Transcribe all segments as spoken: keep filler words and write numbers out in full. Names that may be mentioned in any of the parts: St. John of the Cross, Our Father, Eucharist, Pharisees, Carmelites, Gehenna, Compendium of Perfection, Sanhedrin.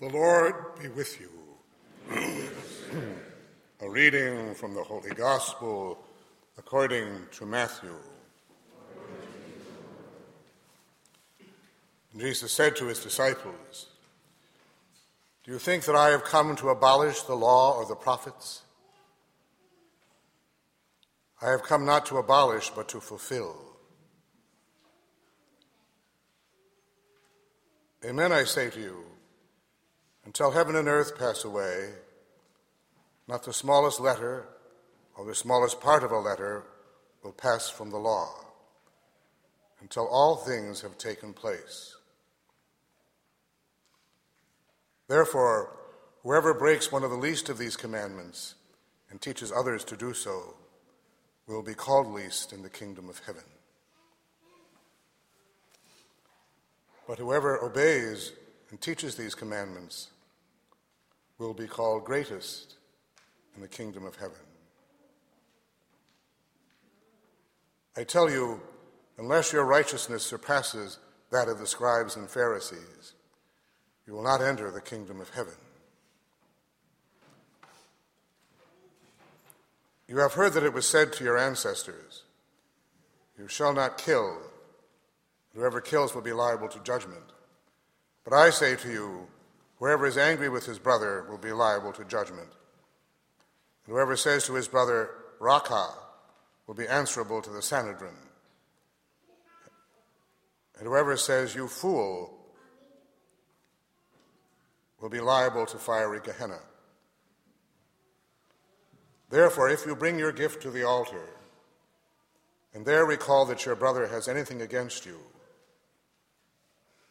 The Lord be with you. A reading from the Holy Gospel according to Matthew. Jesus said to his disciples, "Do you think that I have come to abolish the law or the prophets? I have come not to abolish, but to fulfill. Amen, I say to you, until heaven and earth pass away, not the smallest letter or the smallest part of a letter will pass from the law until all things have taken place. Therefore, whoever breaks one of the least of these commandments and teaches others to do so will be called least in the kingdom of heaven. But whoever obeys and teaches these commandments will be called greatest in the kingdom of heaven. I tell you, unless your righteousness surpasses that of the scribes and Pharisees, you will not enter the kingdom of heaven. You have heard that it was said to your ancestors, 'You shall not kill. Whoever kills will be liable to judgment.' But I say to you, whoever is angry with his brother will be liable to judgment. And whoever says to his brother, 'Raca,' will be answerable to the Sanhedrin. And whoever says, 'You fool,' will be liable to fiery Gehenna. Therefore, if you bring your gift to the altar, and there recall that your brother has anything against you,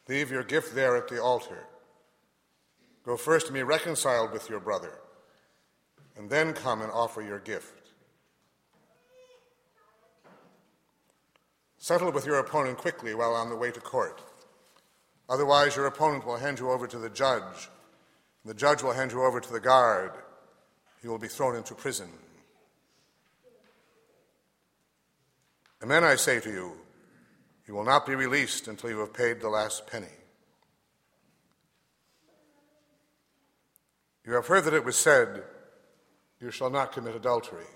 leave your gift there at the altar. Go first and be reconciled with your brother, and then come and offer your gift. Settle with your opponent quickly while on the way to court. Otherwise, your opponent will hand you over to the judge, and the judge will hand you over to the guard. You will be thrown into prison. And then I say to you, you will not be released until you have paid the last penny. You have heard that it was said, 'You shall not commit adultery.'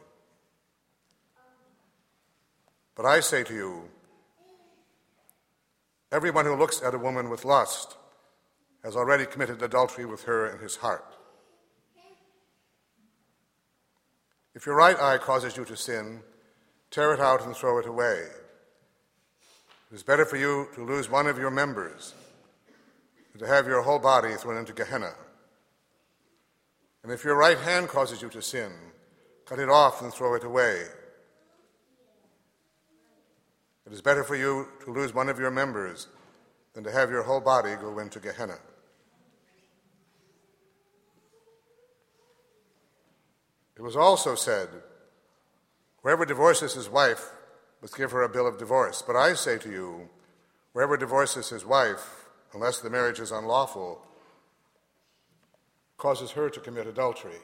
But I say to you, everyone who looks at a woman with lust has already committed adultery with her in his heart. If your right eye causes you to sin, tear it out and throw it away. It is better for you to lose one of your members than to have your whole body thrown into Gehenna. And if your right hand causes you to sin, cut it off and throw it away. It is better for you to lose one of your members than to have your whole body go into Gehenna. It was also said, 'Whoever divorces his wife must give her a bill of divorce.' But I say to you, whoever divorces his wife, unless the marriage is unlawful, causes her to commit adultery.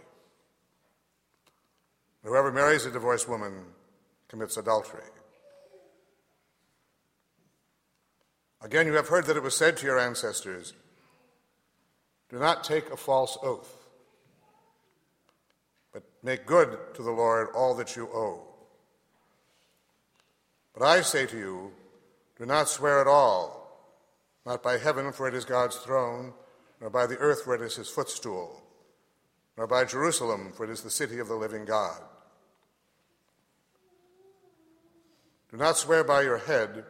Whoever marries a divorced woman commits adultery. Again, you have heard that it was said to your ancestors, 'Do not take a false oath, but make good to the Lord all that you owe.' But I say to you, do not swear at all, not by heaven, for it is God's throne, nor by the earth, for it is his footstool, nor by Jerusalem, for it is the city of the living God. Do not swear by your head,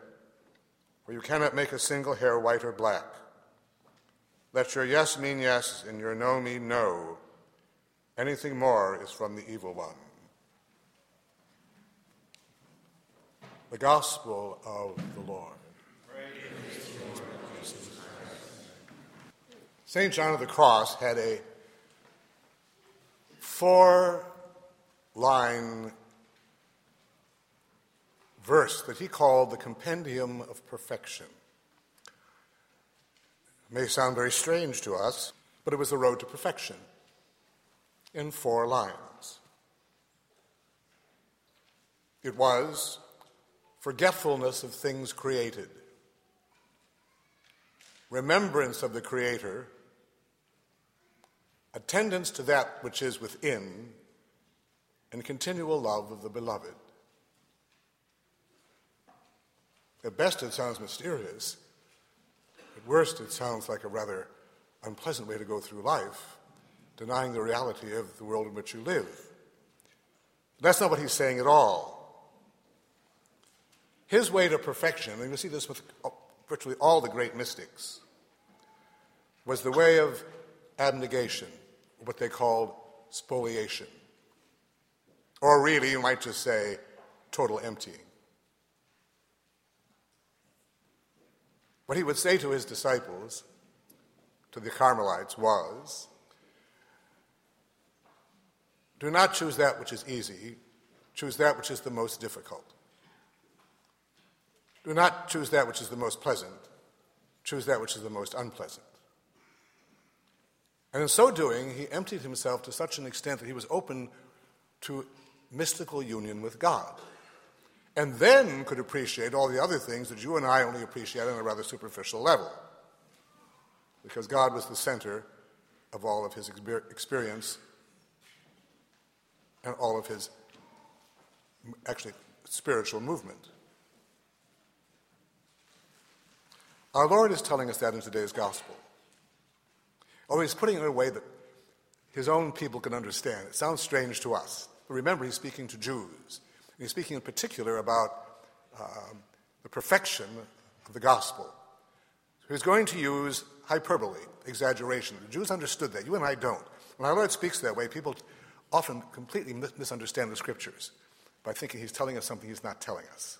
for you cannot make a single hair white or black. Let your yes mean yes, and your no mean no. Anything more is from the evil one." The Gospel of the Lord. Praise Saint John of the Cross had a four-line verse that he called the Compendium of Perfection. It may sound very strange to us, but it was the road to perfection in four lines. It was forgetfulness of things created, remembrance of the Creator attendance to that which is within, and continual love of the beloved. At best, it sounds mysterious. At worst, it sounds like a rather unpleasant way to go through life, denying the reality of the world in which you live. But that's not what he's saying at all. His way to perfection, and you see this with virtually all the great mystics, was the way of abnegation, what they called spoliation. Or really, you might just say, total emptying. What he would say to his disciples, to the Carmelites, was, do not choose that which is easy, choose that which is the most difficult. Do not choose that which is the most pleasant, choose that which is the most unpleasant. And in so doing, he emptied himself to such an extent that he was open to mystical union with God, and then could appreciate all the other things that you and I only appreciate on a rather superficial level, because God was the center of all of his experience and all of his, actually, spiritual movement. Our Lord is telling us that in today's gospel. Although he's putting it in a way that his own people can understand. It sounds strange to us. But remember, he's speaking to Jews. And he's speaking in particular about um, the perfection of the gospel. So he's going to use hyperbole, exaggeration. The Jews understood that. You and I don't. When our Lord speaks that way, people often completely misunderstand the scriptures by thinking he's telling us something he's not telling us.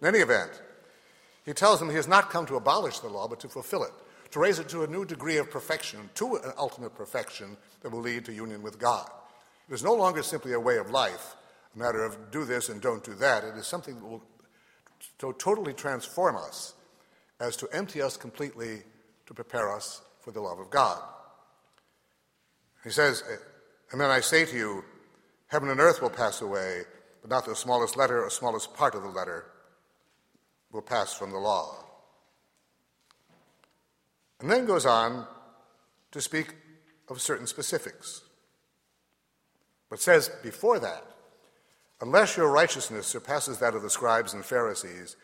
In any event, he tells them he has not come to abolish the law, but to fulfill it, to raise it to a new degree of perfection, to an ultimate perfection that will lead to union with God. It is no longer simply a way of life, a matter of do this and don't do that. It is something that will to totally transform us as to empty us completely to prepare us for the love of God. He says, and then I say to you, heaven and earth will pass away, but not the smallest letter or smallest part of the letter will pass from the law. And then goes on to speak of certain specifics, but says before that, unless your righteousness surpasses that of the scribes and Pharisees,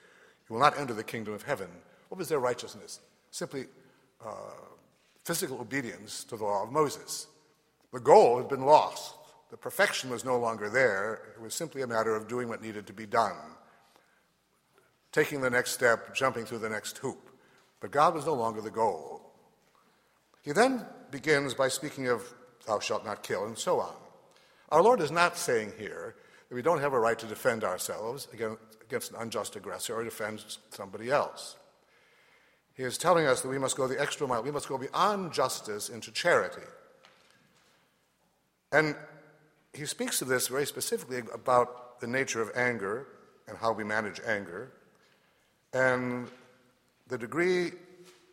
you will not enter the kingdom of heaven. What was their righteousness? Simply uh, physical obedience to the law of Moses. The goal had been lost. The perfection was no longer there. It was simply a matter of doing what needed to be done, taking the next step, jumping through the next hoop. But God was no longer the goal. He then begins by speaking of thou shalt not kill and so on. Our Lord is not saying here that we don't have a right to defend ourselves against an unjust aggressor or defend somebody else. He is telling us that we must go the extra mile. We must go beyond justice into charity. And he speaks of this very specifically about the nature of anger and how we manage anger, and the degree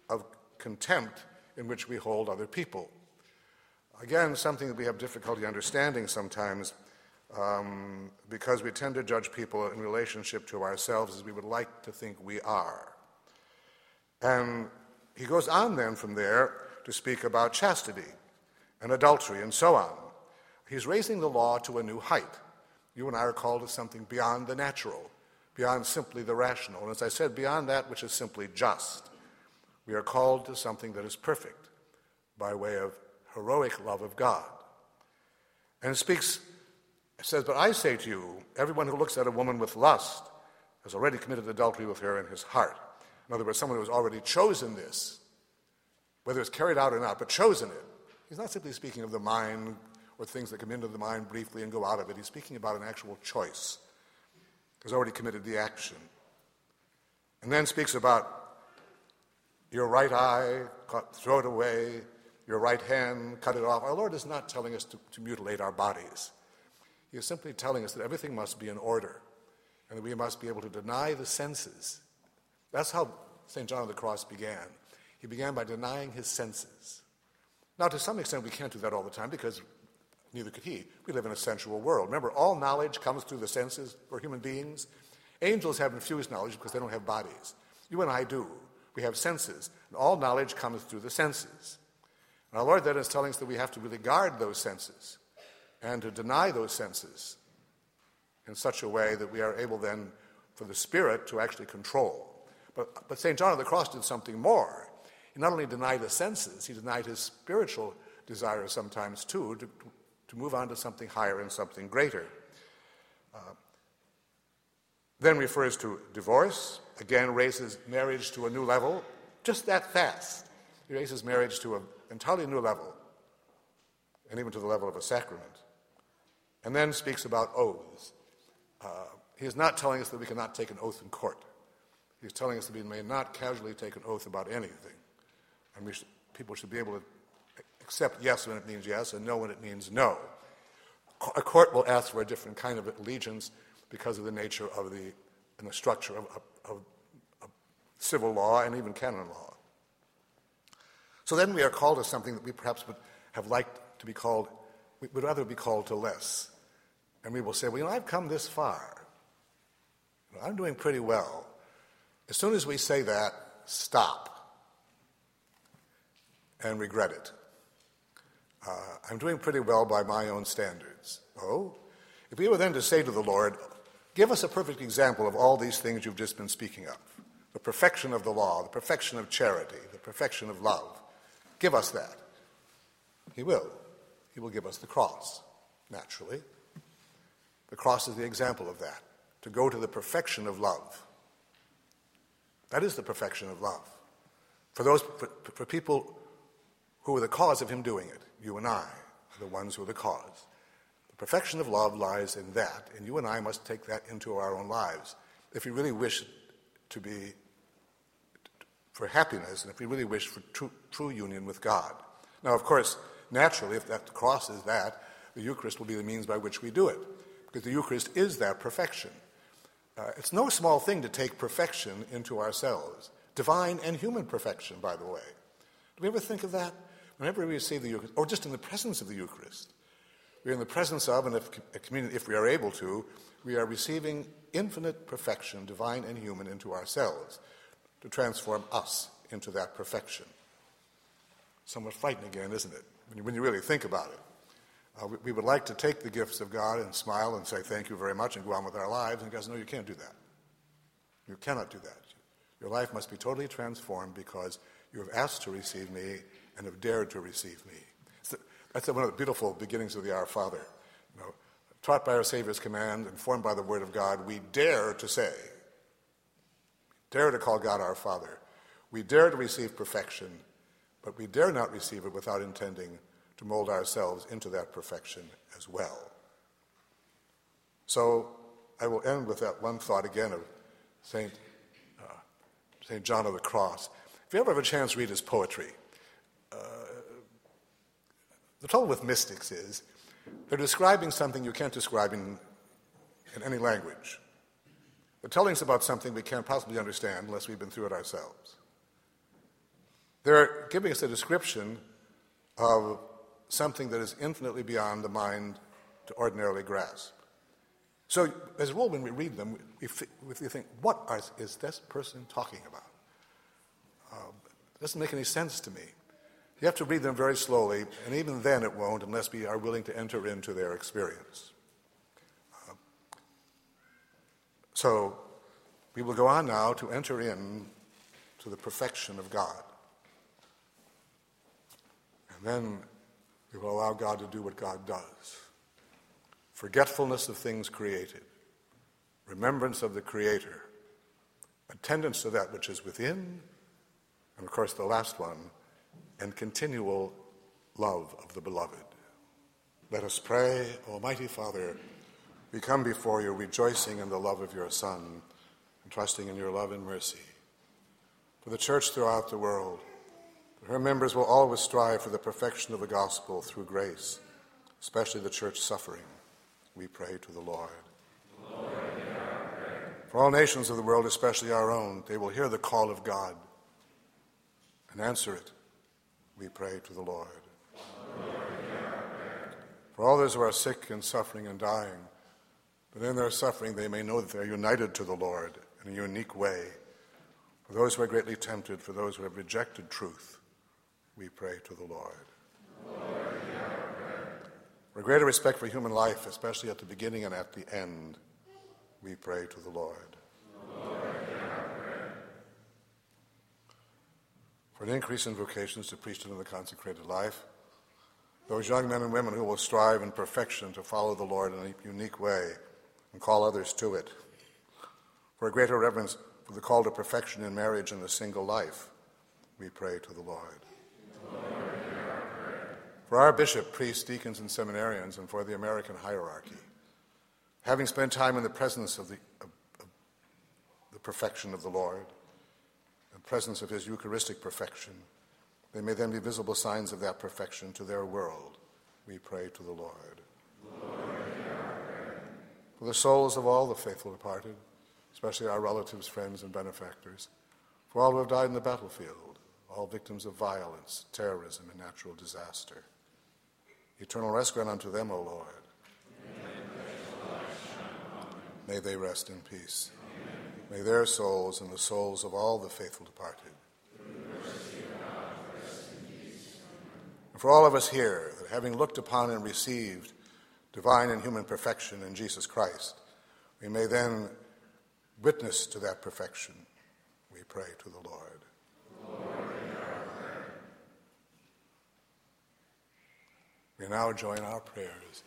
of contempt in which we hold other people. Again, something that we have difficulty understanding sometimes um, because we tend to judge people in relationship to ourselves as we would like to think we are. And he goes on then from there to speak about chastity and adultery and so on. He's raising the law to a new height. You and I are called to something beyond the natural, beyond simply the rational. And as I said, beyond that which is simply just. We are called to something that is perfect by way of heroic love of God. And it speaks, it says, but I say to you, everyone who looks at a woman with lust has already committed adultery with her in his heart. In other words, someone who has already chosen this, whether it's carried out or not, but chosen it. He's not simply speaking of the mind or things that come into the mind briefly and go out of it. He's speaking about an actual choice. Has already committed the action. And then speaks about your right eye, cut, throw it away, your right hand, cut it off. Our Lord is not telling us to, to mutilate our bodies. He is simply telling us that everything must be in order and that we must be able to deny the senses. That's how Saint John of the Cross began. He began by denying his senses. Now, to some extent, we can't do that all the time because neither could he. We live in a sensual world. Remember, all knowledge comes through the senses for human beings. Angels have infused knowledge because they don't have bodies. You and I do. We have senses, and all knowledge comes through the senses. And our Lord then is telling us that we have to really guard those senses and to deny those senses in such a way that we are able then for the Spirit to actually control. But, but Saint John of the Cross did something more. He not only denied the senses, he denied his spiritual desire sometimes too to, to move on to something higher and something greater. Uh, then refers to divorce, again raises marriage to a new level, just that fast. He raises marriage to an entirely new level, and even to the level of a sacrament. And then speaks about oaths. Uh, he is not telling us that we cannot take an oath in court. He's telling us that we may not casually take an oath about anything. And we should, people should be able to accept yes when it means yes and no when it means no. A court will ask for a different kind of allegiance because of the nature of the, and the structure of, of, of civil law and even canon law. So then we are called to something that we perhaps would have liked to be called, we would rather be called to less. And we will say, well, you know, I've come this far. You know, I'm doing pretty well. As soon as we say that, stop and regret it. Uh, I'm doing pretty well by my own standards. Oh, if we were then to say to the Lord, give us a perfect example of all these things you've just been speaking of, the perfection of the law, the perfection of charity, the perfection of love, give us that. He will. He will give us the cross, naturally. The cross is the example of that, to go to the perfection of love. That is the perfection of love. For those, for, for people who are the cause of him doing it, you and I are the ones who are the cause. The perfection of love lies in that, and you and I must take that into our own lives. If we really wish to be for happiness, and if we really wish for true, true union with God. Now, of course, naturally, if that cross is that, the Eucharist will be the means by which we do it, because the Eucharist is that perfection. Uh, it's no small thing to take perfection into ourselves, divine and human perfection, by the way. Do we ever think of that? Whenever we receive the Eucharist, or just in the presence of the Eucharist, we're in the presence of, and if, a community, if we are able to, we are receiving infinite perfection, divine and human, into ourselves, to transform us into that perfection. Somewhat frightening again, isn't it, when you, when you really think about it? Uh, we, we would like to take the gifts of God and smile and say thank you very much and go on with our lives. And God says, no, you can't do that. You cannot do that. Your life must be totally transformed because you have asked to receive me and have dared to receive me. So that's one of the beautiful beginnings of the Our Father. You know, taught by our Savior's command, informed by the Word of God, we dare to say, dare to call God our Father. We dare to receive perfection, but we dare not receive it without intending to mold ourselves into that perfection as well. So I will end with that one thought again of Saint uh, Saint John of the Cross. If you ever have a chance to read his poetry, uh, the trouble with mystics is they're describing something you can't describe in, in any language. They're telling us about something we can't possibly understand unless we've been through it ourselves. They're giving us a description of something that is infinitely beyond the mind to ordinarily grasp. So as a rule, when we read them, we, we think, what are, is this person talking about? Um, it doesn't make any sense to me. You have to read them very slowly, and even then it won't unless we are willing to enter into their experience. Uh, so we will go on now to enter in to the perfection of God. And then we will allow God to do what God does. Forgetfulness of things created, remembrance of the Creator, attendance to that which is within, and of course the last one, and continual love of the Beloved. Let us pray. Almighty Father, we come before you rejoicing in the love of your Son and trusting in your love and mercy. For the Church throughout the world, her members will always strive for the perfection of the gospel through grace, especially the church suffering. We pray to the Lord. Lord, hear our prayer. For all nations of the world, especially our own, they will hear the call of God and answer it. We pray to the Lord. Lord, hear our prayer. For all those who are sick and suffering and dying, that in their suffering they may know that they are united to the Lord in a unique way. For those who are greatly tempted, for those who have rejected truth, we pray to the Lord. For greater respect for human life, especially at the beginning and at the end, we pray to the Lord. Lord, hear our prayer. For an increase in vocations to priesthood and the consecrated life, those young men and women who will strive in perfection to follow the Lord in a unique way and call others to it. For a greater reverence for the call to perfection in marriage and the single life, we pray to the Lord. Lord, hear our prayer. For our bishop, priests, deacons, and seminarians, and for the American hierarchy, having spent time in the presence of the, of, of the perfection of the Lord, the presence of his Eucharistic perfection, they may then be visible signs of that perfection to their world, we pray to the Lord. Lord, hear our prayer. For the souls of all the faithful departed, especially our relatives, friends, and benefactors, for all who have died in the battlefield, all victims of violence, terrorism, and natural disaster. Eternal rest grant unto them, O Lord. May they rest in peace. Amen. May their souls and the souls of all the faithful departed. And for all of us here, that having looked upon and received divine and human perfection in Jesus Christ, we may then witness to that perfection, we pray to the Lord. Lord, hear our prayer. We now join our prayers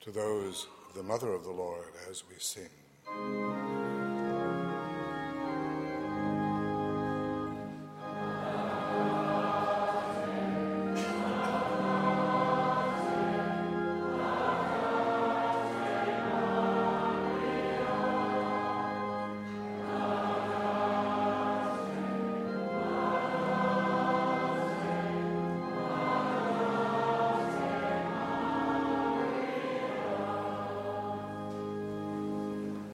to those of the Mother of the Lord as we sing.